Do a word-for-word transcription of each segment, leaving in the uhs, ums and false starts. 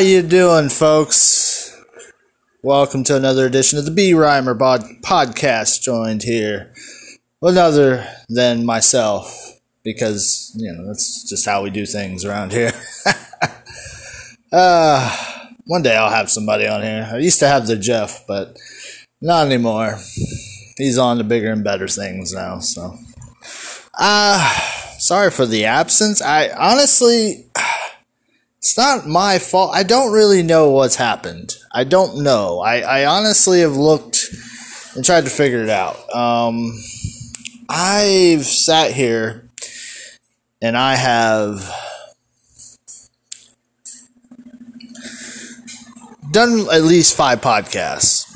How you doing, folks? Welcome to another edition of the B-Rhymer bod- podcast, joined here with another than myself, because, you know, that's just how we do things around here. uh, one day I'll have somebody on here. I used to have the Jeff, but not anymore. He's on to bigger and better things now, so. Uh, sorry for the absence. I honestly... It's not my fault. I don't really know what's happened. I don't know. I, I honestly have looked and tried to figure it out. Um, I've sat here and I have done at least five podcasts.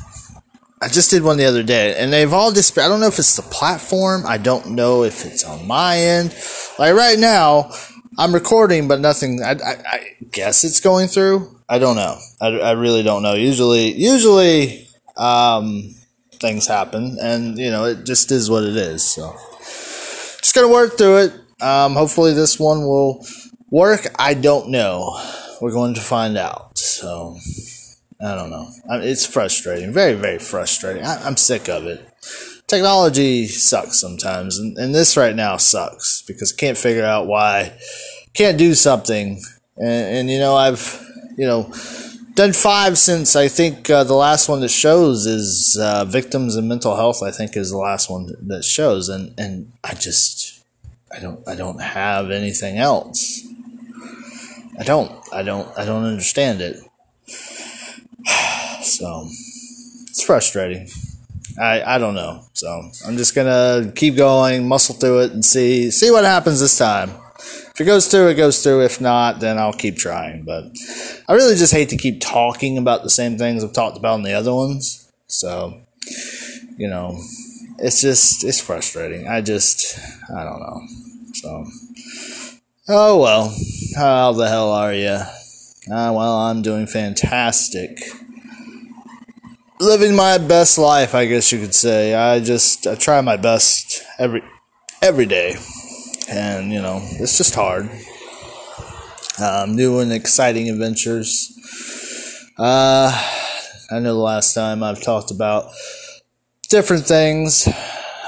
I just did one the other day, and they've all dis- I don't know if it's the platform. I don't know if it's on my end. Like right now... I'm recording, but nothing, I, I, I guess it's going through. I don't know. I, I really don't know. Usually, usually um, things happen, and, you know, it just is what it is. So, just going to work through it. Um, hopefully this one will work. I don't know. We're going to find out. So, I don't know. I, it's frustrating. Very, very frustrating. I, I'm sick of it. Technology sucks sometimes, and, and this right now sucks because I can't figure out why I can't do something. And, and you know, I've you know done five since I think uh, the last one that shows is uh, victims of mental health. I think is the last one that shows, and, and I just I don't I don't have anything else. I don't I don't I don't understand it. So it's frustrating. I, I don't know, so I'm just gonna keep going, muscle through it, and see see what happens this time. If it goes through, it goes through. If not, then I'll keep trying. But I really just hate to keep talking about the same things I've talked about in the other ones. So, you know, it's just it's frustrating. I just I don't know. So, oh well, how the hell are you? Ah, well, I'm doing fantastic. Living my best life, I guess you could say. I just I try my best every every day, and you know it's just hard. Um, new and exciting adventures. Uh, I know the last time I've talked about different things.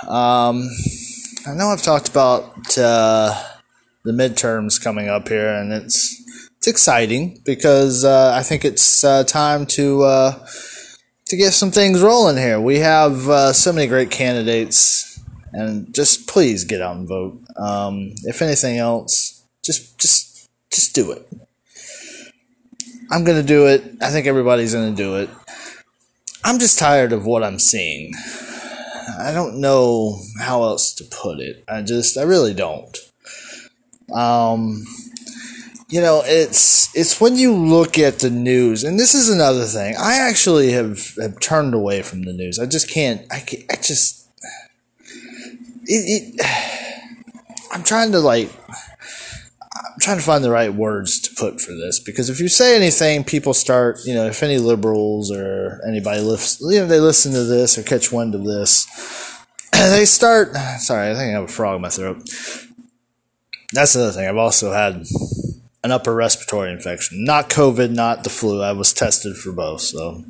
Um, I know I've talked about uh, the midterms coming up here, and it's it's exciting because uh, I think it's uh, time to. Uh, To get some things rolling here. We have uh, so many great candidates, and just please get out and vote. Um, if anything else, just just just do it. I'm gonna do it. I think everybody's gonna do it. I'm just tired of what I'm seeing. I don't know how else to put it. I just I really don't. Um. You know, it's it's when you look at the news, and this is another thing. I actually have, have turned away from the news. I just can't. I can't, I just. It, it, I'm trying to like. I'm trying to find the right words to put for this, because if you say anything, people start. You know, if any liberals or anybody lifts, you know, they listen to this or catch wind of this, they start. Sorry, I think I have a frog in my throat. That's another thing. I've also had. An upper respiratory infection. Not COVID, not the flu. I was tested for both, so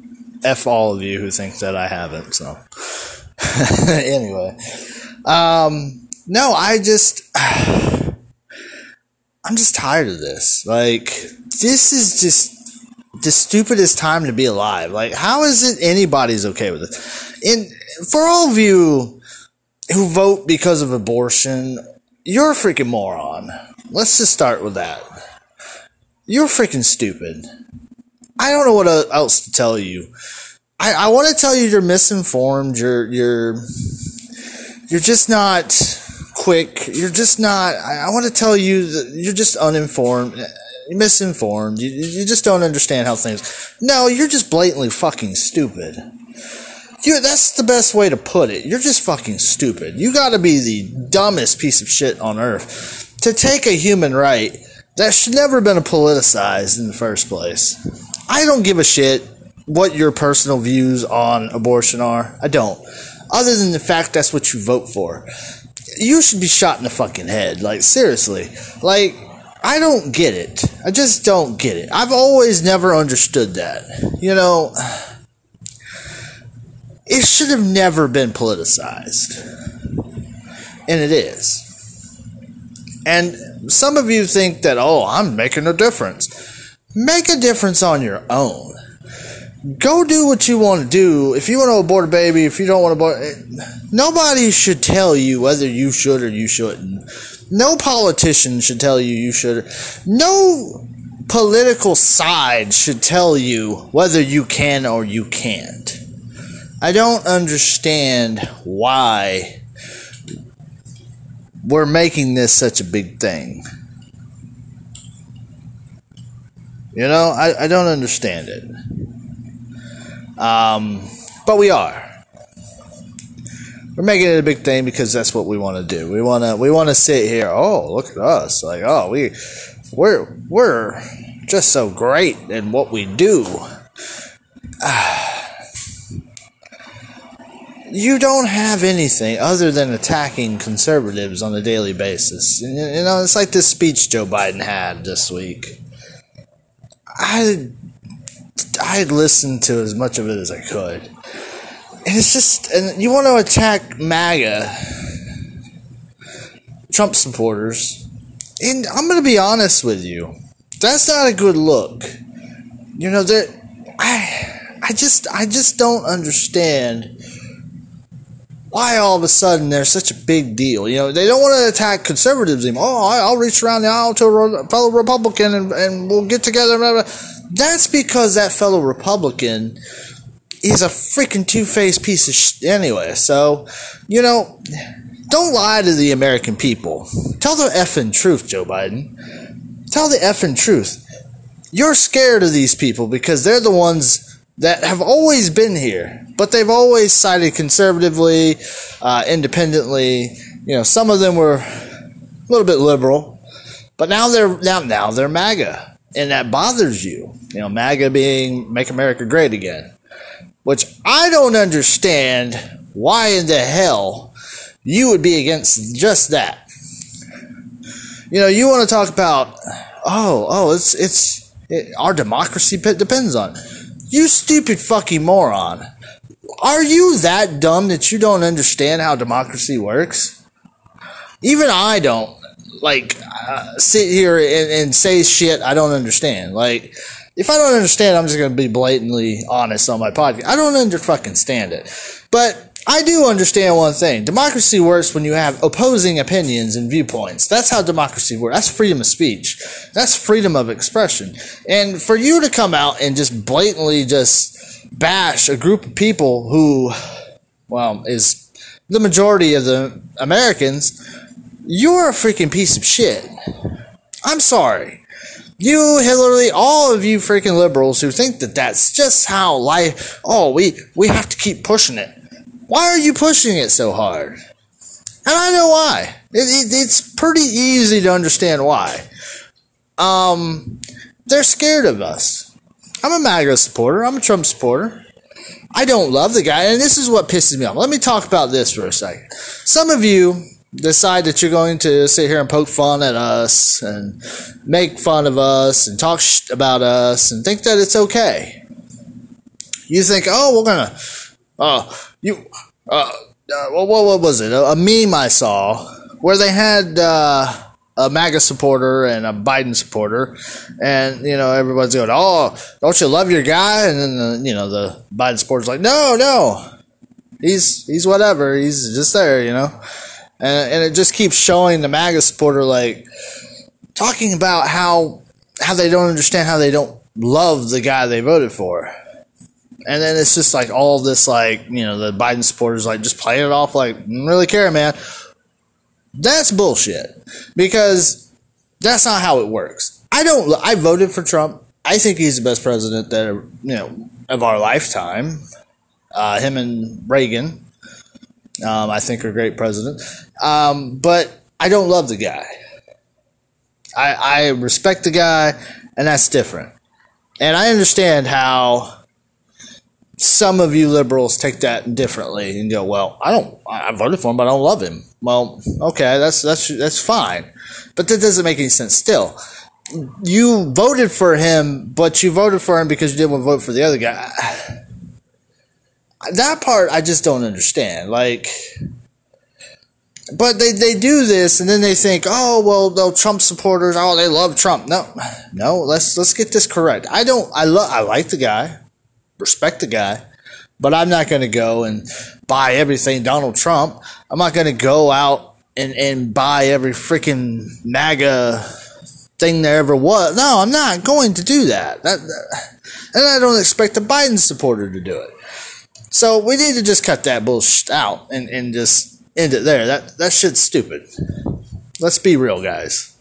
F all of you who think that I haven't, so. Anyway. Um, no, I just... I'm just tired of this. Like, this is just the stupidest time to be alive. Like, how is it anybody's okay with it? And for all of you who vote because of abortion, you're a freaking moron. Let's just start with that. You're freaking stupid. I don't know what else to tell you. I, I want to tell you you're misinformed. You're you're you're just not quick. You're just not. I, I want to tell you that you're just uninformed, you're misinformed. You you just don't understand how things. No, you're just blatantly fucking stupid. You, that's the best way to put it. You're just fucking stupid. You got to be the dumbest piece of shit on earth to take a human right. That should never have been politicized in the first place. I don't give a shit what your personal views on abortion are. I don't. Other than the fact that's what you vote for. You should be shot in the fucking head. Like, seriously. Like, I don't get it. I just don't get it. I've always never understood that. You know, it should have never been politicized. And it is. And some of you think that, oh, I'm making a difference. Make a difference on your own. Go do what you want to do. If you want to abort a baby, if you don't want to abort it, nobody should tell you whether you should or you shouldn't. No politician should tell you you should. No political side should tell you whether you can or you can't. I don't understand why we're making this such a big thing. You know, I, I don't understand it. Um, but we are. We're making it a big thing because that's what we want to do. We want to. We want to sit here. Oh, look at us! Like, oh, we, we're we're just so great in what we do. You don't have anything other than attacking conservatives on a daily basis. You know, it's like this speech Joe Biden had this week. I. I listened to as much of it as I could. And it's just, and you want to attack MAGA, Trump supporters, and I'm going to be honest with you, that's not a good look. You know, that I, I just, I just don't understand why all of a sudden they're such a big deal. You know, they don't want to attack conservatives anymore. Oh, I'll reach around the aisle to a fellow Republican and, and we'll get together, blah, blah. That's because that fellow Republican is a freaking two-faced piece of sh- anyway. So, you know, don't lie to the American people. Tell the effing truth, Joe Biden. Tell the effing truth. You're scared of these people because they're the ones that have always been here, but they've always sided conservatively, uh, independently. You know, some of them were a little bit liberal, but now they're now now they're MAGA. And that bothers you. You know, MAGA being Make America Great Again. Which I don't understand why in the hell you would be against just that. You know, you want to talk about, oh, oh, it's, it's, it, our democracy depends on it. You stupid fucking moron. Are you that dumb that you don't understand how democracy works? Even I don't. Like, uh, sit here and, and say shit I don't understand. Like, if I don't understand, I'm just going to be blatantly honest on my podcast. I don't under-fucking-stand it. But I do understand one thing. Democracy works when you have opposing opinions and viewpoints. That's how democracy works. That's freedom of speech. That's freedom of expression. And for you to come out and just blatantly just bash a group of people who, well, is the majority of the Americans... You're a freaking piece of shit. I'm sorry. You, Hillary, all of you freaking liberals who think that that's just how life... Oh, we, we have to keep pushing it. Why are you pushing it so hard? And I know why. It, it, it's pretty easy to understand why. Um, they're scared of us. I'm a MAGA supporter. I'm a Trump supporter. I don't love the guy, and this is what pisses me off. Let me talk about this for a second. Some of you... decide that you're going to sit here and poke fun at us and make fun of us and talk shit about us and think that it's okay. You think, oh, we're going to, oh, you, uh, uh, what, what was it? A, a meme I saw where they had uh, a MAGA supporter and a Biden supporter. And, you know, everybody's going, oh, don't you love your guy? And then, the, you know, the Biden supporter's like, no, no, he's, he's whatever. He's just there, you know. And, and it just keeps showing the MAGA supporter, like, talking about how how they don't understand how they don't love the guy they voted for. And then it's just, like, all this, like, you know, the Biden supporters, like, just playing it off, like, don't really care, man. That's bullshit. Because that's not how it works. I don't, I voted for Trump. I think he's the best president that, you know, of our lifetime. Uh, him and Reagan. Um, I think are great presidents. Um, but I don't love the guy. I, I respect the guy, and that's different. And I understand how some of you liberals take that differently and go, well, I don't, I voted for him, but I don't love him. Well, okay, that's, that's, that's fine. But that doesn't make any sense still. you voted for him, but you voted for him because you didn't want to vote for the other guy. That part I just don't understand. Like, but they, they do this, and then they think, oh, well, no, Trump supporters, oh, they love Trump. No, no, let's let's get this correct. I don't, I love, I like the guy, respect the guy, but I'm not going to go and buy everything Donald Trump. I'm not going to go out and, and buy every freaking MAGA thing there ever was. No, I'm not going to do that. That, that. And I don't expect a Biden supporter to do it. So we need to just cut that bullshit out and, and just end it there. That that shit's stupid. Let's be real, guys.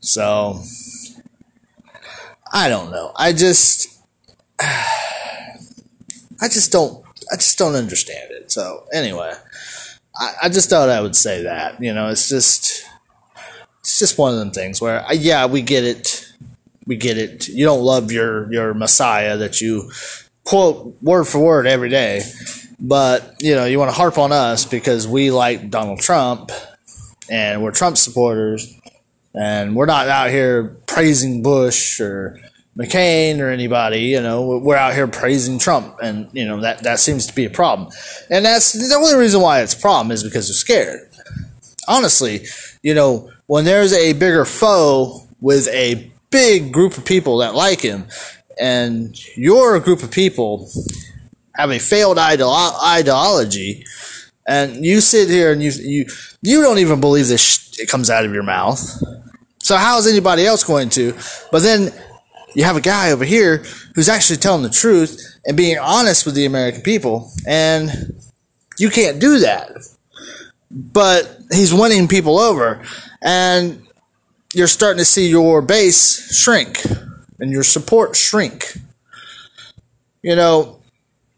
So, I don't know. I just, I just don't, I just don't understand it. So, anyway, I, I just thought I would say that. You know, it's just, it's just one of them things where, yeah, we get it. We get it. You don't love your, your Messiah that you quote word for word every day, but you know you want to harp on us because we like Donald Trump and we're Trump supporters and we're not out here praising Bush or McCain or anybody. You know, we're out here praising Trump, and you know that that seems to be a problem. And that's the only reason why it's a problem is because they're scared. Honestly, you know, when there's a bigger foe with a big group of people that like him, and your group of people have a failed ideology, and you sit here and you you you don't even believe this sh- it comes out of your mouth. So how is anybody else going to? But then you have a guy over here who's actually telling the truth and being honest with the American people, and you can't do that. But he's winning people over, and you're starting to see your base shrink and your support shrink. You know,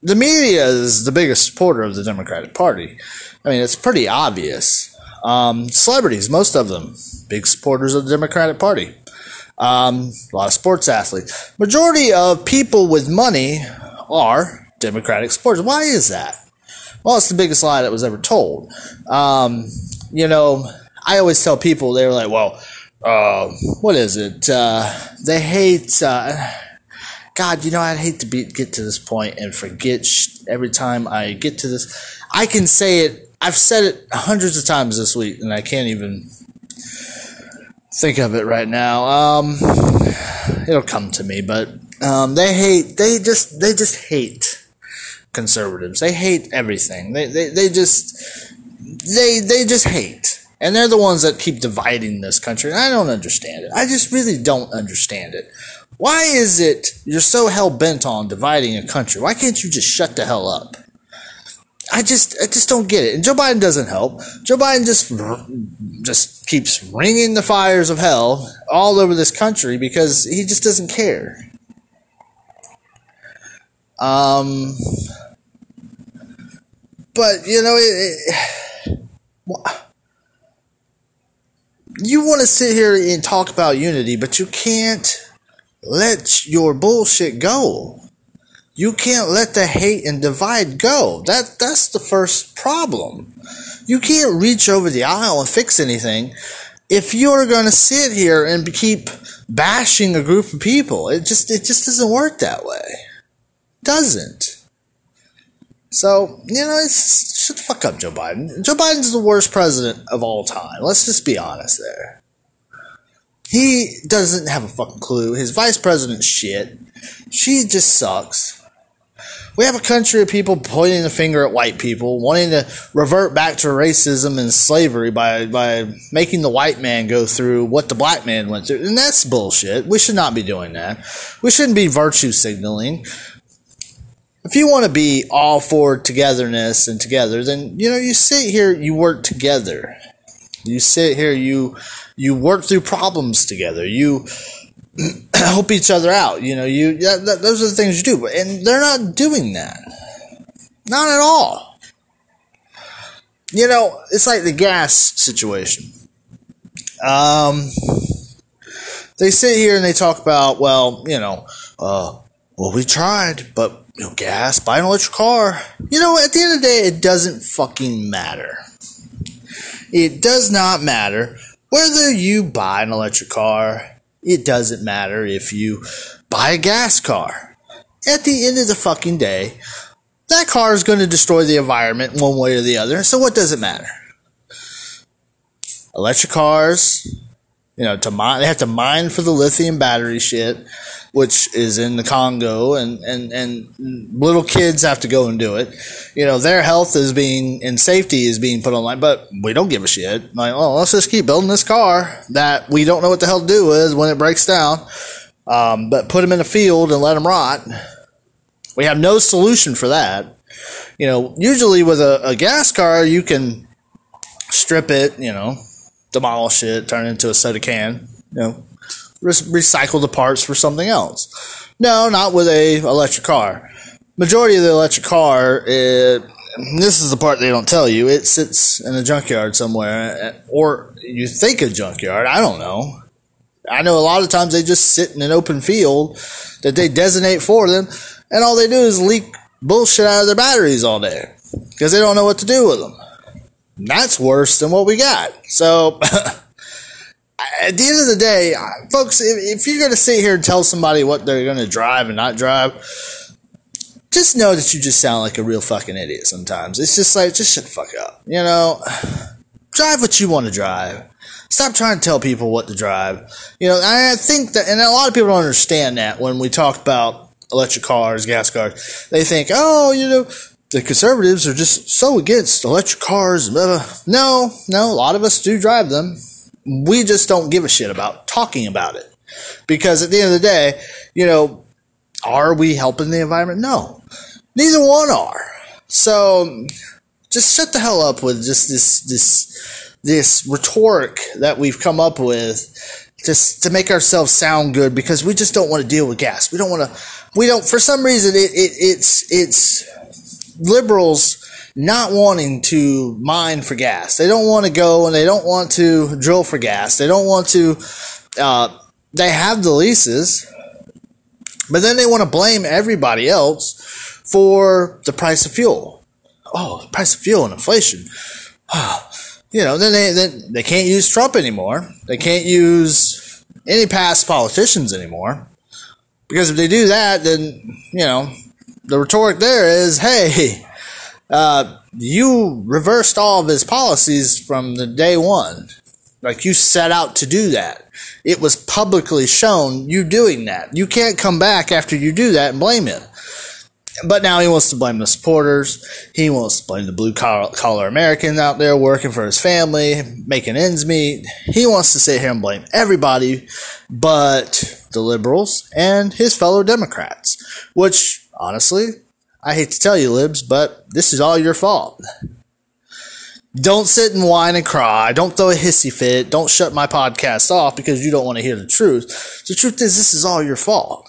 the media is the biggest supporter of the Democratic Party. I mean, it's pretty obvious. Um, celebrities, most of them, big supporters of the Democratic Party. Um, a lot of sports athletes. Majority of people with money are Democratic supporters. Why is that? Well, it's the biggest lie that was ever told. Um, you know, I always tell people, they're like, well, Uh, what is it? Uh, they hate, uh, God, you know, I'd hate to be, get to this point and forget sh- every time I get to this. I can say it, I've said it hundreds of times this week, and I can't even think of it right now. Um, it'll come to me, but, um, they hate, they just, they just hate conservatives. They hate everything. They, they, they just, they, they just hate. And they're the ones that keep dividing this country. And I don't understand it. I just really don't understand it. Why is it you're so hell-bent on dividing a country? Why can't you just shut the hell up? I just I just don't get it. And Joe Biden doesn't help. Joe Biden just, just keeps ringing the fires of hell all over this country because he just doesn't care. Um, But, you know, it... it well, you want to sit here and talk about unity, but you can't let your bullshit go. You can't let the hate and divide go. That that's the first problem. You can't reach over the aisle and fix anything if you're going to sit here and keep bashing a group of people. It just it just doesn't work that way. It doesn't. So, you know, it's, shut the fuck up, Joe Biden. Joe Biden's the worst president of all time. Let's just be honest there. He doesn't have a fucking clue. His vice president's shit. She just sucks. We have a country of people pointing the finger at white people, wanting to revert back to racism and slavery by, by making the white man go through what the black man went through. And that's bullshit. We should not be doing that. We shouldn't be virtue signaling. If you want to be all for togetherness and together, then, you know, you sit here, you work together. You sit here, you you work through problems together. You help each other out. You know, you that, that, those are the things you do. And they're not doing that. Not at all. You know, it's like the gas situation. Um, they sit here and they talk about, well, you know, uh, well, we tried, but you know, gas, buy an electric car. You know, at the end of the day, it doesn't fucking matter. It does not matter Whether you buy an electric car, it doesn't matter if you buy a gas car. At the end of the fucking day, that car is going to destroy the environment one way or the other, so what does it matter? Electric cars, you know, to mine, they have to mine for the lithium battery shit, which is in the Congo, and, and, and little kids have to go and do it. You know, their health is being, and safety is being put online, but we don't give a shit. Like, oh, let's just keep building this car that we don't know what the hell to do with when it breaks down, um, but put them in a field and let them rot. We have no solution for that. You know, usually with a, a gas car, you can strip it, you know, demolish it, turn it into a soda can, you know, recycle the parts for something else. No, not with a electric car. Majority of the electric car, it, this is the part they don't tell you, it sits in a junkyard somewhere, or you think a junkyard, I don't know. I know a lot of times they just sit in an open field that they designate for them, and all they do is leak bullshit out of their batteries all day, because they don't know what to do with them. That's worse than what we got. So, at the end of the day, folks, if, if you're going to sit here and tell somebody what they're going to drive and not drive, just know that you just sound like a real fucking idiot sometimes. It's just like, just shut the fuck up. You know, drive what you want to drive. Stop trying to tell people what to drive. You know, I think that, and a lot of people don't understand that when we talk about electric cars, gas cars. They think, oh, you know, the conservatives are just so against electric cars. Blah, blah. No, no, a lot of us do drive them. We just don't give a shit about talking about it. Because at the end of the day, you know, are we helping the environment? No. Neither one are. So just shut the hell up with just this this this rhetoric that we've come up with just to make ourselves sound good, because we just don't want to deal with gas. We don't want to we don't for some reason it, it it's it's liberals not wanting to mine for gas. They don't want to go and they don't want to drill for gas. They don't want to, uh, they have the leases, but then they want to blame everybody else for the price of fuel. Oh, the price of fuel and inflation. Oh, you know, then they, then they can't use Trump anymore. They can't use any past politicians anymore, because if they do that, then, you know, the rhetoric there is, hey, uh, you reversed all of his policies from the day one. Like, you set out to do that. It was publicly shown you doing that. You can't come back after you do that and blame him. But now he wants to blame the supporters. He wants to blame the blue-collar Americans out there working for his family, making ends meet. He wants to sit here and blame everybody but the liberals and his fellow Democrats, which, honestly, I hate to tell you, Libs, but this is all your fault. Don't sit and whine and cry. Don't throw a hissy fit. Don't shut my podcast off because you don't want to hear the truth. The truth is, this is all your fault.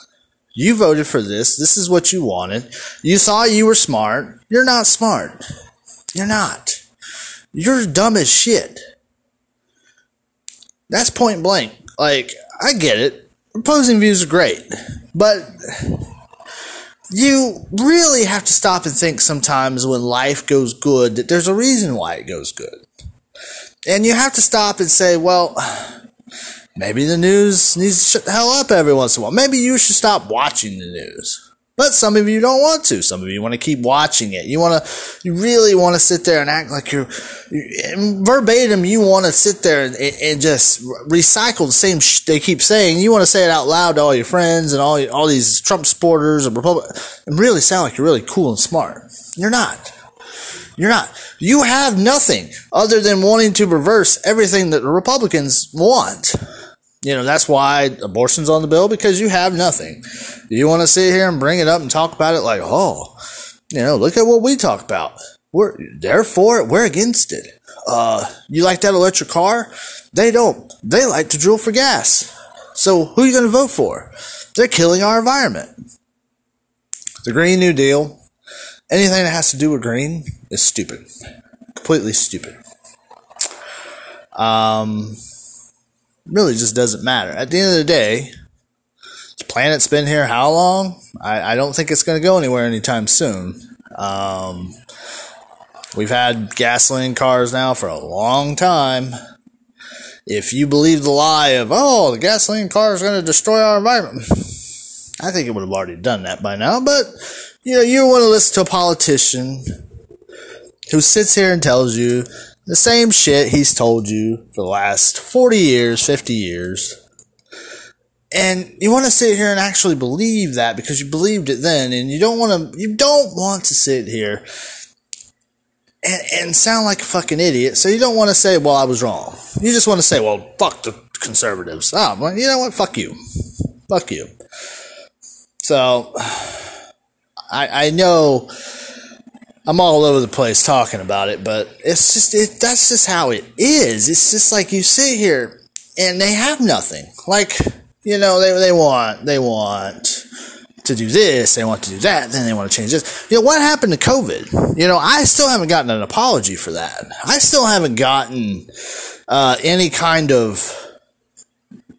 You voted for this. This is what you wanted. You thought you were smart. You're not smart. You're not. You're dumb as shit. That's point blank. Like, I get it. Opposing views are great. But you really have to stop and think sometimes when life goes good that there's a reason why it goes good. And you have to stop and say, well, maybe the news needs to shut the hell up every once in a while. Maybe you should stop watching the news. But some of you don't want to. Some of you want to keep watching it. You want to, you really want to sit there and act like you're, verbatim, you want to sit there and, and just recycle the same shit they keep saying. You want to say it out loud to all your friends and all your, all these Trump supporters and Republicans and really sound like you're really cool and smart. You're not. You're not. You have nothing other than wanting to reverse everything that the Republicans want. You know, that's why abortion's on the bill, because you have nothing. You want to sit here and bring it up and talk about it like, oh, you know, look at what we talk about. We're, therefore, we're against it. Uh, you like that electric car? They don't. They like to drill for gas. So who are you going to vote for? They're killing our environment. The Green New Deal, anything that has to do with green is stupid. Completely stupid. Um... Really just doesn't matter. At the end of the day, the planet's been here how long? I, I don't think it's going to go anywhere anytime soon. Um, we've had gasoline cars now for a long time. if you believe the lie of, oh, the gasoline car is going to destroy our environment, I think it would have already done that by now. But, you know, you want to listen to a politician who sits here and tells you the same shit he's told you for the last forty years, fifty years. And you want to sit here and actually believe that because you believed it then, and you don't want to, you don't want to sit here and, and sound like a fucking idiot. So you don't want to say, well, I was wrong. You just want to say, well, fuck the conservatives. Oh, well, you know what? Fuck you. Fuck you. So I, I know I'm all over the place talking about it, but it's just, it, that's just how it is. It's just like you sit here and they have nothing. Like, you know, they they want they want to do this, they want to do that, then they want to change this. You know, what happened to COVID? You know, I still haven't gotten an apology for that. I still haven't gotten uh, any kind of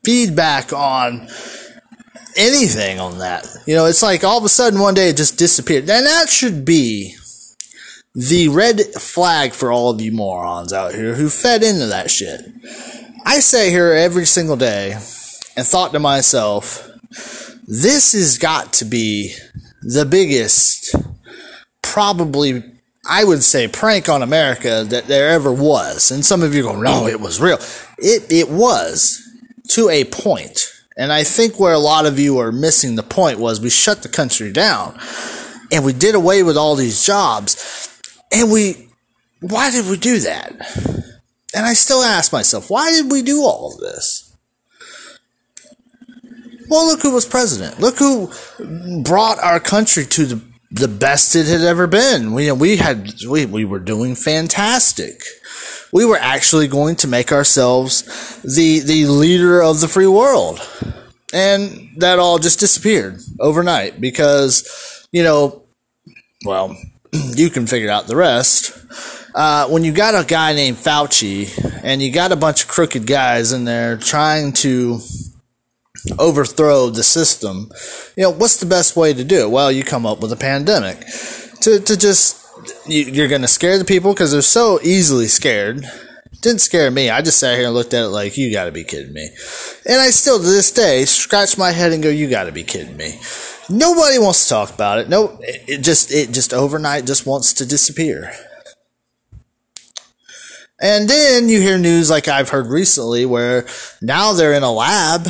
feedback on anything on that. You know, it's like all of a sudden one day it just disappeared. And that should be the red flag for all of you morons out here who fed into that shit. I sit here every single day and thought to myself, this has got to be the biggest, probably, I would say, prank on America that there ever was. And some of you go, no, it was real. It it was, to a point. And I think where a lot of you are missing the point was we shut the country down. And we did away with all these jobs. And we, why did we do that? And I still ask myself, why did we do all of this? Well, look who was president. Look who brought our country to the, the best it had ever been. We, we, had, we, we were doing fantastic. We were actually going to make ourselves the, the leader of the free world. And that all just disappeared overnight because, you know, well, you can figure out the rest. Uh, when you got a guy named Fauci and you got a bunch of crooked guys in there trying to overthrow the system, you know, what's the best way to do it? Well, you come up with a pandemic to to just, you, you're going to scare the people because they're so easily scared. Didn't scare me. I just sat here and looked at it like, you got to be kidding me. And I still to this day scratch my head and go, you got to be kidding me. Nobody wants to talk about it. No, it, it just it just overnight just wants to disappear. And then you hear news like I've heard recently where now they're in a lab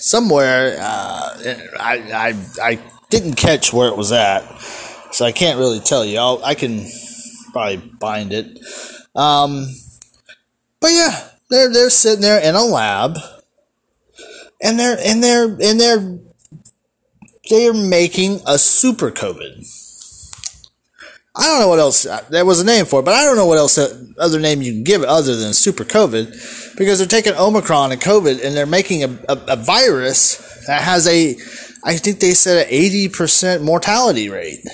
somewhere. uh, I, I I didn't catch where it was at, so I can't really tell you. I'll, I can probably find it. Um, but yeah, they're they're sitting there in a lab, and they're and they're and they're they're making a super COVID. I don't know what else there was a name for it, but I don't know what else other name you can give it other than super COVID, because they're taking Omicron and COVID and they're making a, a, a virus that has a, I think they said an eighty percent mortality rate.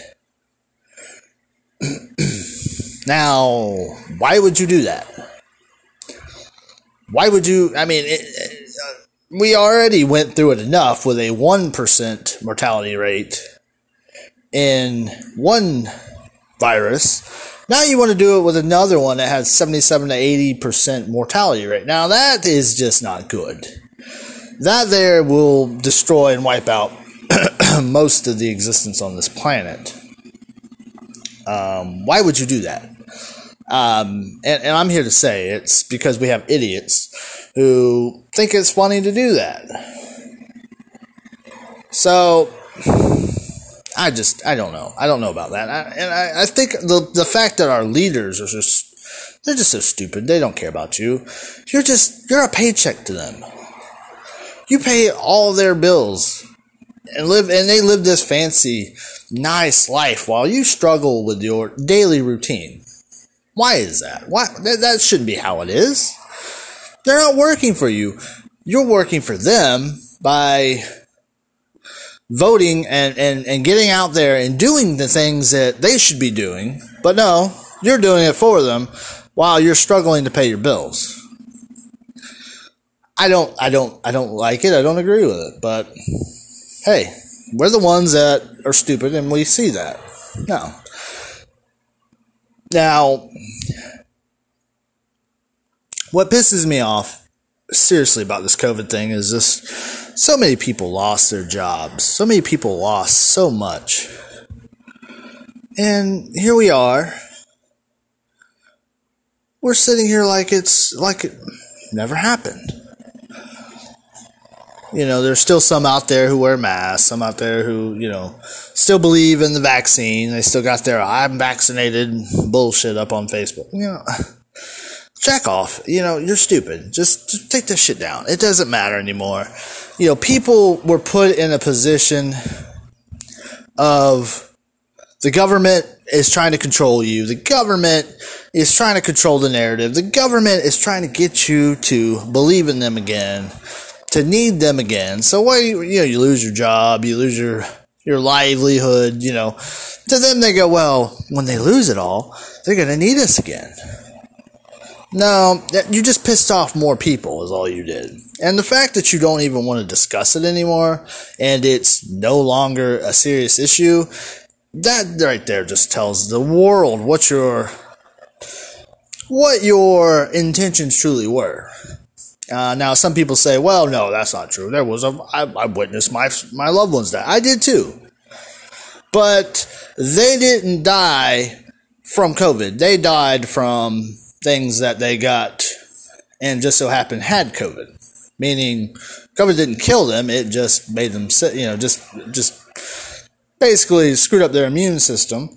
Now, why would you do that? Why would you, I mean, it, it, we already went through it enough with a one percent mortality rate in one virus. Now you want to do it with another one that has seventy-seven to eighty percent mortality rate. Now that is just not good. That there will destroy and wipe out most of the existence on this planet. Um, why would you do that? Um, and, and I'm here to say it's because we have idiots who think it's funny to do that. So I just, I don't know. I don't know about that. I, and I, I think the the fact that our leaders are just, they're just so stupid. They don't care about you. You're just, you're a paycheck to them. You pay all their bills and live, and they live this fancy, nice life while you struggle with your daily routine. Why is that? Why? That, that shouldn't be how it is. They're not working for you. You're working for them by voting and, and, and getting out there and doing the things that they should be doing. But no, you're doing it for them while you're struggling to pay your bills. I don't I don't I don't like it. I don't agree with it. But hey, we're the ones that are stupid and we see that. No. Now, what pisses me off seriously about this COVID thing is just so many people lost their jobs. So many people lost so much. And here we are. We're sitting here like it's like it never happened. You know, there's still some out there who wear masks, some out there who, you know, still believe in the vaccine. They still got their I'm vaccinated bullshit up on Facebook. You know, jack off. You know, you're stupid. Just, just take this shit down. It doesn't matter anymore. You know, people were put in a position of the government is trying to control you. The government is trying to control the narrative. The government is trying to get you to believe in them again, to need them again. So why, you know, you lose your job, you lose your your livelihood, you know. To them they go, well, when they lose it all, they're going to need us again. No, you just pissed off more people is all you did. And the fact that you don't even want to discuss it anymore and it's no longer a serious issue, that right there just tells the world what your what your intentions truly were. Uh, now, some people say, well, no, that's not true. There was a, I, I witnessed my my loved ones die. I did too. But they didn't die from COVID. They died from things that they got and just so happened had COVID. Meaning, COVID didn't kill them. It just made them sick, you know, just just basically screwed up their immune system.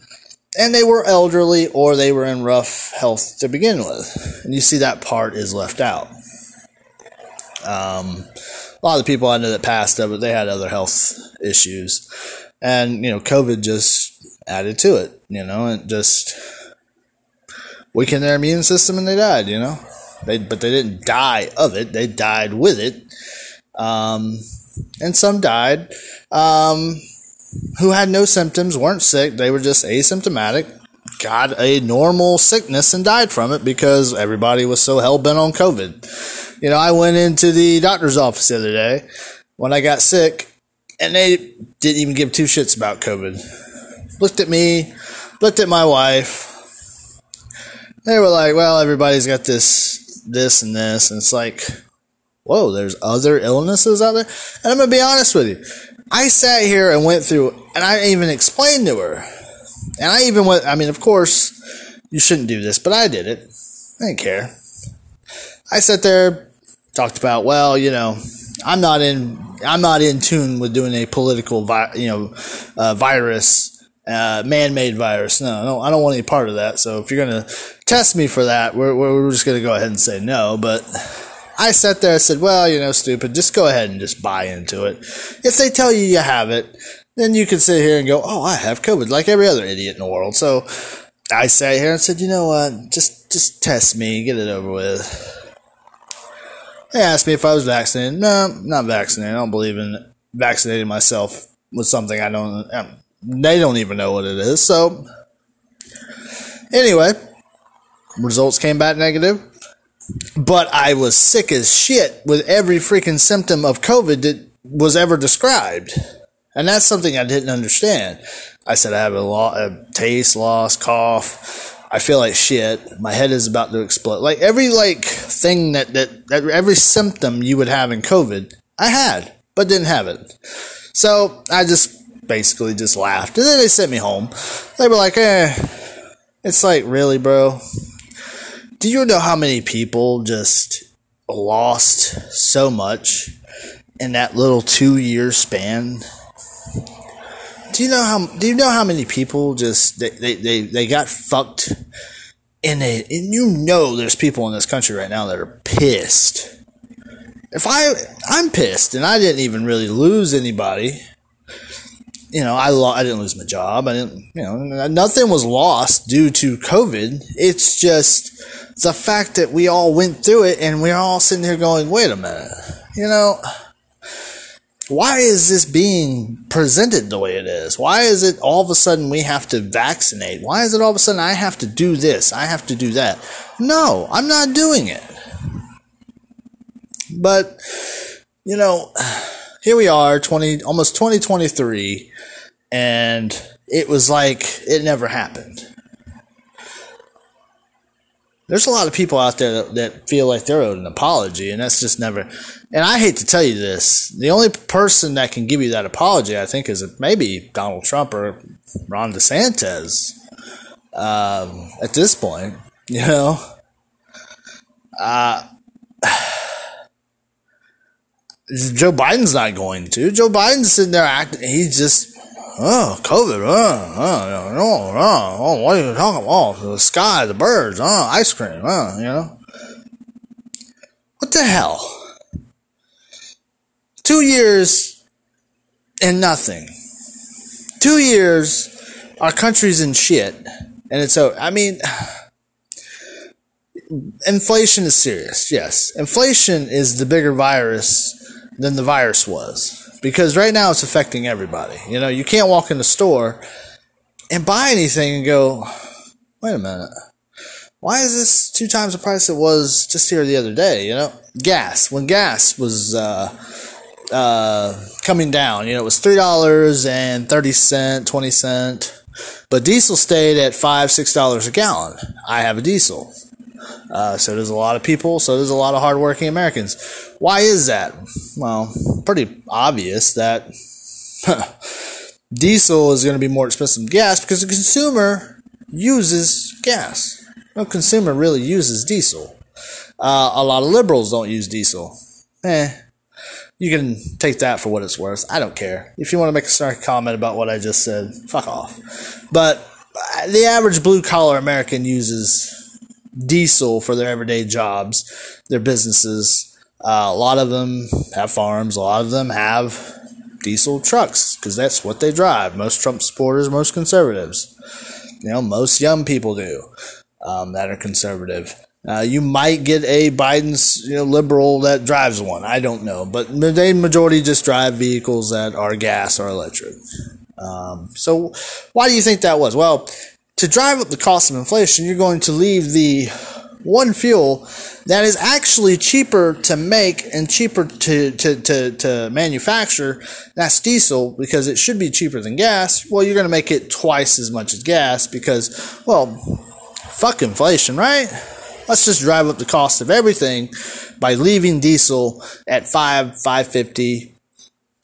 And they were elderly or they were in rough health to begin with. And you see that part is left out. Um, a lot of the people I know that passed of it, they had other health issues, and you know, COVID just added to it. You know, it just weakened their immune system, and they died. You know, they but they didn't die of it; they died with it. Um, and some died um, who had no symptoms, weren't sick; they were just asymptomatic. Got a normal sickness and died from it because everybody was so hell bent on COVID. You know, I went into the doctor's office the other day when I got sick, and they didn't even give two shits about COVID. Looked at me, looked at my wife. They were like, "Well, everybody's got this, this, and this," and it's like, "Whoa, there's other illnesses out there." And I'm gonna be honest with you, I sat here and went through, and I even explained to her. And I even went, I mean, of course, you shouldn't do this, but I did it. I didn't care. I sat there, talked about, well, you know, I'm not in, I'm not in tune with doing a political, vi- you know, uh, virus, uh, man-made virus. No, no, I don't want any part of that. So if you're going to test me for that, we're, we're just going to go ahead and say no. But I sat there, I said, well, you know, stupid, just go ahead and just buy into it. If they tell you you have it, then you can sit here and go, oh, I have COVID, like every other idiot in the world. So I sat here and said, you know what, just just test me, get it over with. They asked me if I was vaccinated. No, not vaccinated. I don't believe in vaccinating myself with something I don't, they don't even know what it is. So anyway, results came back negative. But I was sick as shit with every freaking symptom of COVID that was ever described. And that's something I didn't understand. I said I have a, lo- a taste loss, cough. I feel like shit. My head is about to explode. Like every like thing that, that, that every symptom you would have in COVID, I had, but didn't have it. So I just basically just laughed. And then they sent me home. They were like, eh. It's like, really, bro? Do you know how many people just lost so much in that little two-year span? Do you know how? Do you know how many people just they, they, they, they got fucked in a? And you know, there's people in this country right now that are pissed. If I I'm pissed, and I didn't even really lose anybody. You know, I lo- I didn't lose my job. I didn't. You know, nothing was lost due to COVID. It's just the fact that we all went through it, and we're all sitting here going, "Wait a minute," you know. Why is this being presented the way it is? Why is it all of a sudden we have to vaccinate? Why is it all of a sudden I have to do this? I have to do that? No, I'm not doing it. But, you know, here we are, twenty, almost twenty twenty-three, and it was like it never happened. There's a lot of people out there that, that feel like they're owed an apology, and that's just never – and I hate to tell you this. The only person that can give you that apology, I think, is maybe Donald Trump or Ron DeSantis um, at this point, you know. Uh, Joe Biden's not going to. Joe Biden's sitting there acting – he's just – Oh, COVID, oh, oh, oh, oh, oh, what are you talking about? The sky, the birds, oh, ice cream, oh, you know. What the hell? Two years and nothing. Two years, our country's in shit, and it's over. I mean, inflation is serious, yes. Inflation is the bigger virus than the virus was. Because right now it's affecting everybody. You know, you can't walk in the store and buy anything and go, wait a minute, why is this two times the price it was just here the other day? You know, gas. When gas was uh, uh, coming down, you know, it was three dollars and thirty cents, twenty cents. But diesel stayed at five dollars, six dollars a gallon. I have a diesel. Uh, so there's a lot of people, so there's a lot of hardworking Americans. Why is that? Well, pretty obvious that huh, diesel is going to be more expensive than gas because the consumer uses gas. No consumer really uses diesel. Uh, a lot of liberals don't use diesel. Eh, you can take that for what it's worth. I don't care. If you want to make a snarky comment about what I just said, fuck off. But the average blue-collar American uses diesel for their everyday jobs, their businesses. Uh, a lot of them have farms. A lot of them have diesel trucks because that's what they drive. Most Trump supporters, most conservatives, you know, most young people do um, that are conservative. Uh, you might get a Biden's you know, liberal that drives one. I don't know, but the majority just drive vehicles that are gas or electric. Um, so, why do you think that was? Well, to drive up the cost of inflation, you're going to leave the one fuel that is actually cheaper to make and cheaper to, to, to, to manufacture, that's diesel, because it should be cheaper than gas. Well, you're going to make it twice as much as gas because, well, fuck inflation, right? Let's just drive up the cost of everything by leaving diesel at five, five fifty,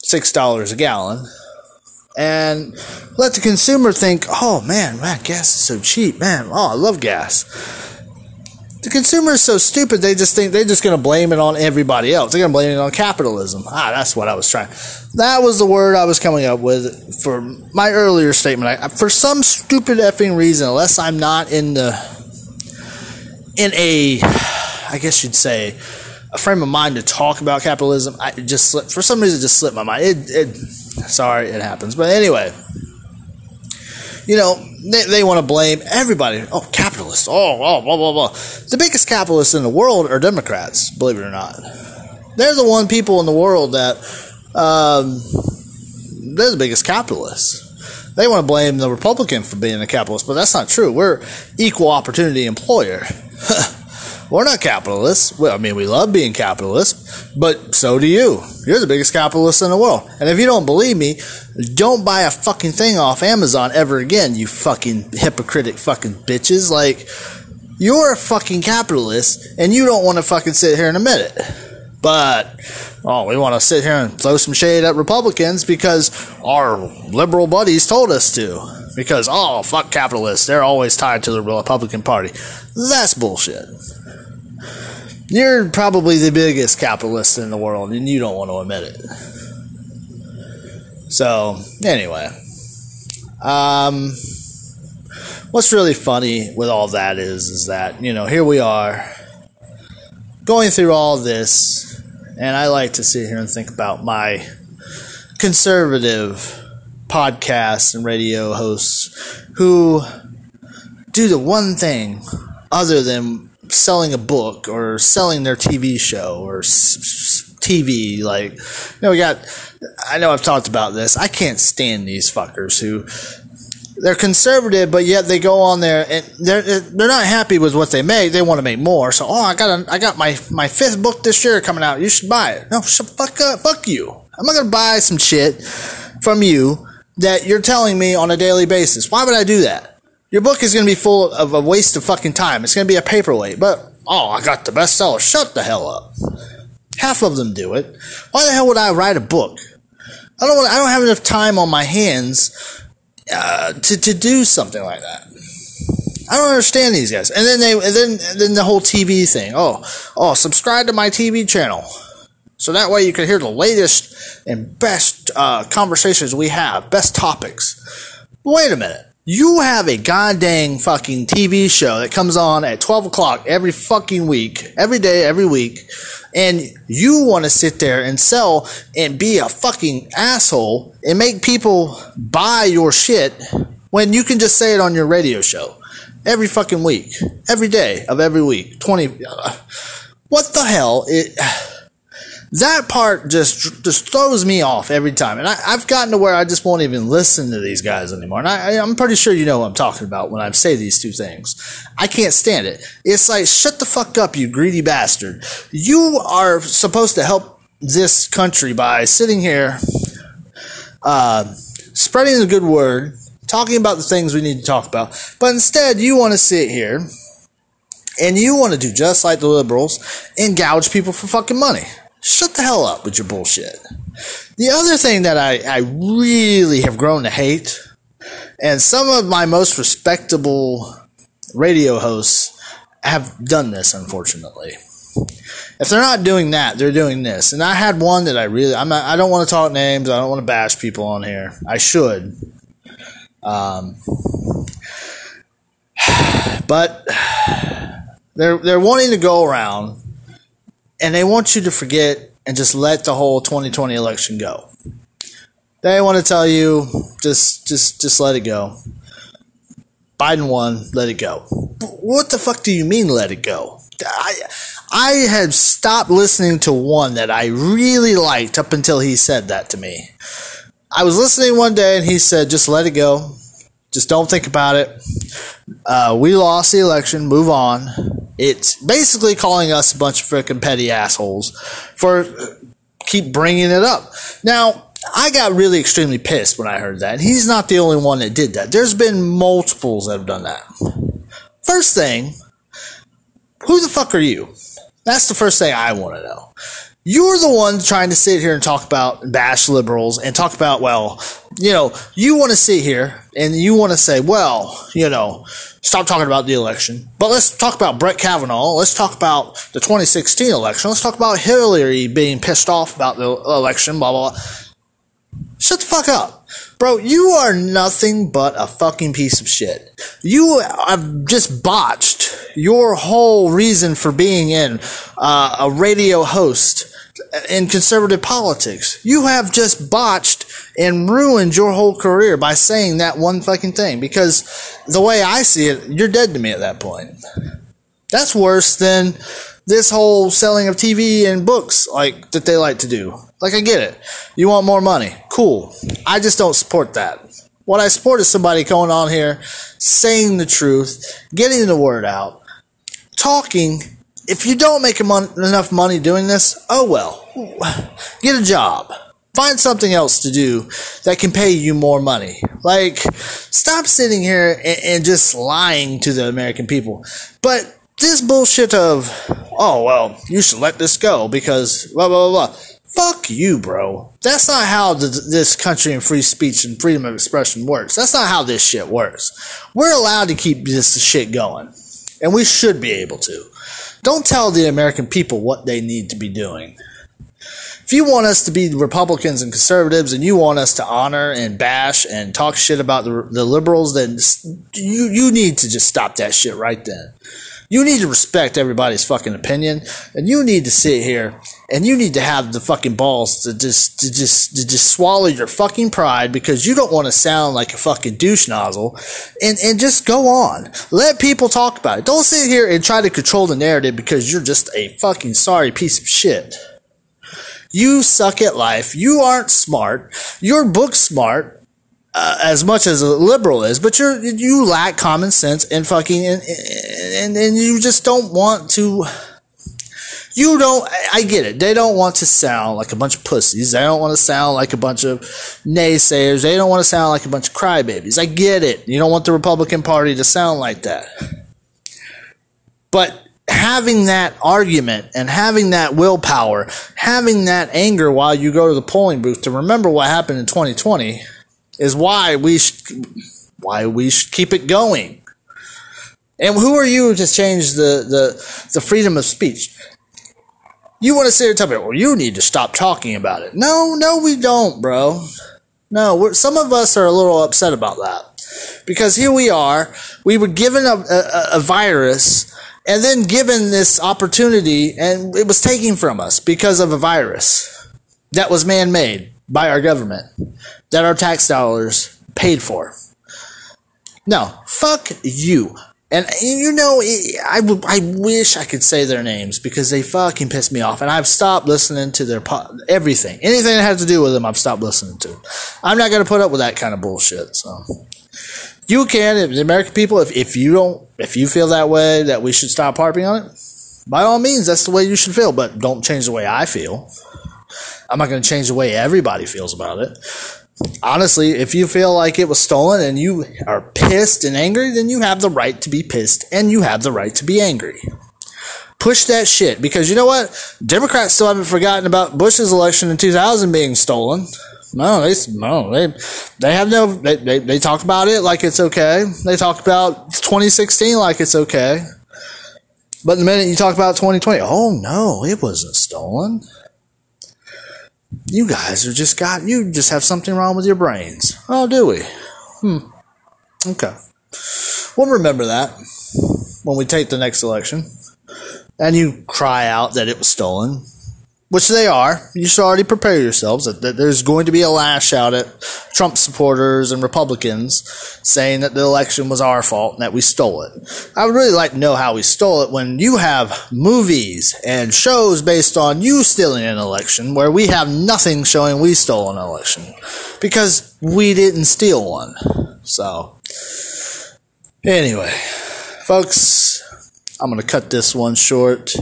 six dollars a gallon. And let the consumer think, oh, man, man, gas is so cheap. Man, oh, I love gas. The consumer is so stupid, they just think they're just going to blame it on everybody else. They're going to blame it on capitalism. Ah, that's what I was trying. That was the word I was coming up with for my earlier statement. I, for some stupid effing reason, unless I'm not in the, in a, I guess you'd say, a frame of mind to talk about capitalism, I just slipped, for some reason it just slipped my mind. It, it, sorry, it happens. But anyway, you know, they, they want to blame everybody. Oh, capitalists. Oh, oh, blah, blah, blah. The biggest capitalists in the world are Democrats, believe it or not. They're the one people in the world that, um, they're the biggest capitalists. They want to blame the Republican for being a capitalist, but that's not true. We're equal opportunity employer. We're not capitalists. Well, I mean, we love being capitalists, but so do you. You're the biggest capitalist in the world. And if you don't believe me, don't buy a fucking thing off Amazon ever again, you fucking hypocritic fucking bitches. Like, you're a fucking capitalist, and you don't want to fucking sit here and admit it. But, oh, we want to sit here and throw some shade at Republicans because our liberal buddies told us to. Because, oh, fuck capitalists. They're always tied to the Republican Party. That's bullshit. You're probably the biggest capitalist in the world, and you don't want to admit it. So, anyway. Um, what's really funny with all that is, is that, you know, here we are going through all this, and I like to sit here and think about my conservative podcasts and radio hosts who do the one thing other than selling a book or selling their T V show or T V. Like, you know, we got, I know I've talked about this. I can't stand these fuckers who, they're conservative, but yet they go on there and they're they're not happy with what they make. They want to make more. So, oh, I got a, I got my, my fifth book this year coming out. You should buy it. No, fuck up, fuck you. I'm not going to buy some shit from you that you're telling me on a daily basis. Why would I do that? Your book is going to be full of a waste of fucking time. It's going to be a paperweight. But, oh, I got the bestseller. Shut the hell up. Half of them do it. Why the hell would I write a book? I don't want, I don't have enough time on my hands uh, to to do something like that. I don't understand these guys. And then they and then and then the whole T V thing. Oh, oh, subscribe to my T V channel. So that way you can hear the latest and best uh, conversations we have, best topics. Wait a minute. You have a goddamn fucking T V show that comes on at twelve o'clock every fucking week, every day, every week, and you want to sit there and sell and be a fucking asshole and make people buy your shit when you can just say it on your radio show every fucking week, every day of every week. twenty Uh, what the hell? It... That part just just throws me off every time. And I, I've gotten to where I just won't even listen to these guys anymore. And I, I, I'm pretty sure you know what I'm talking about when I say these two things. I can't stand it. It's like, shut the fuck up, you greedy bastard. You are supposed to help this country by sitting here, uh, spreading the good word, talking about the things we need to talk about. But instead, you want to sit here, and you want to do just like the liberals and gouge people for fucking money. Shut the hell up with your bullshit. The other thing that I, I really have grown to hate, and some of my most respectable radio hosts have done this, unfortunately. If they're not doing that, they're doing this. And I had one that I really, I'm not, I don't want to talk names. I don't want to bash people on here. I should. Um, but they're, they're wanting to go around. And they want you to forget and just let the whole twenty twenty election go. They want to tell you, just just, just let it go. Biden won, let it go. What the fuck do you mean let it go? I, I had stopped listening to one that I really liked up until he said that to me. I was listening one day and he said, just let it go. Just don't think about it. Uh, we lost the election. Move on. It's basically calling us a bunch of freaking petty assholes for keep bringing it up. Now, I got really extremely pissed when I heard that. He's not the only one that did that. There's been multiples that have done that. First thing, who the fuck are you? That's the first thing I want to know. You're the one trying to sit here and talk about and bash liberals and talk about, well, you know, you want to sit here and you want to say, well, you know, stop talking about the election. But let's talk about Brett Kavanaugh. Let's talk about the twenty sixteen election. Let's talk about Hillary being pissed off about the election, blah, blah, blah. Shut the fuck up. Bro, you are nothing but a fucking piece of shit. You have just botched your whole reason for being in uh, a radio host in conservative politics. You have just botched and ruined your whole career by saying that one fucking thing. Because the way I see it, you're dead to me at that point. That's worse than this whole selling of T V and books like that they like to do. Like, I get it. You want more money. Cool. I just don't support that. What I support is somebody going on here, saying the truth, getting the word out, talking. If you don't make enough money doing this, oh well. Get a job. Find something else to do that can pay you more money. Like, stop sitting here and, and just lying to the American people. But this bullshit of, oh well, you should let this go because blah, blah, blah, blah. Fuck you, bro. That's not how th- this country and free speech and freedom of expression works. That's not how this shit works. We're allowed to keep this shit going. And we should be able to. Don't tell the American people what they need to be doing. If you want us to be Republicans and conservatives and you want us to honor and bash and talk shit about the, the liberals, then you, you need to just stop that shit right then. You need to respect everybody's fucking opinion, and you need to sit here, and you need to have the fucking balls to just to just to just swallow your fucking pride because you don't want to sound like a fucking douche nozzle, and and just go on. Let people talk about it. Don't sit here and try to control the narrative because you're just a fucking sorry piece of shit. You suck at life. You aren't smart. Your book's smart. Uh, as much as a liberal is, but you you lack common sense and fucking and, and and you just don't want to You don't, I get it. They don't want to sound like a bunch of pussies. They don't want to sound like a bunch of naysayers. They don't want to sound like a bunch of crybabies. I get it. You don't want the Republican Party to sound like that. But having that argument and having that willpower, having that anger while you go to the polling booth to remember what happened in twenty twenty is why we should, why we should keep it going. And who are you to change the, the, the freedom of speech? You want to sit here and tell me, well, you need to stop talking about it. No, no, we don't, bro. No, we're, some of us are a little upset about that. Because here we are, we were given a, a, a virus and then given this opportunity, and it was taken from us because of a virus that was man-made by our government, that our tax dollars paid for. No, fuck you. And, you know, I, I wish I could say their names because they fucking piss me off. And I've stopped listening to their po- everything. Anything that has to do with them, I've stopped listening to. I'm not going to put up with that kind of bullshit. So you can, the American people, if, if you don't, if you feel that way, that we should stop harping on it, by all means, that's the way you should feel. But don't change the way I feel. I'm not going to change the way everybody feels about it. Honestly, if you feel like it was stolen and you are pissed and angry, then you have the right to be pissed and you have the right to be angry. Push that shit, because you know what? Democrats still haven't forgotten about Bush's election in two thousand being stolen. No, they no, they they have no they, they they talk about it like it's okay. They talk about twenty sixteen like it's okay. But the minute you talk about twenty twenty, oh no, it wasn't stolen. You guys are just got, you just have something wrong with your brains. Oh, do we? Hmm. Okay. We'll remember that when we take the next election. And you cry out that it was stolen, which they are. You should already prepare yourselves that, that there's going to be a lash out at Trump supporters and Republicans saying that the election was our fault and that we stole it. I would really like to know how we stole it when you have movies and shows based on you stealing an election where we have nothing showing we stole an election because we didn't steal one. So, anyway, folks, I'm going to cut this one short.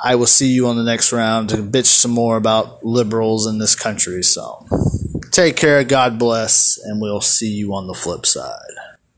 I will see you on the next round to bitch some more about liberals in this country. So take care, God bless, and we'll see you on the flip side.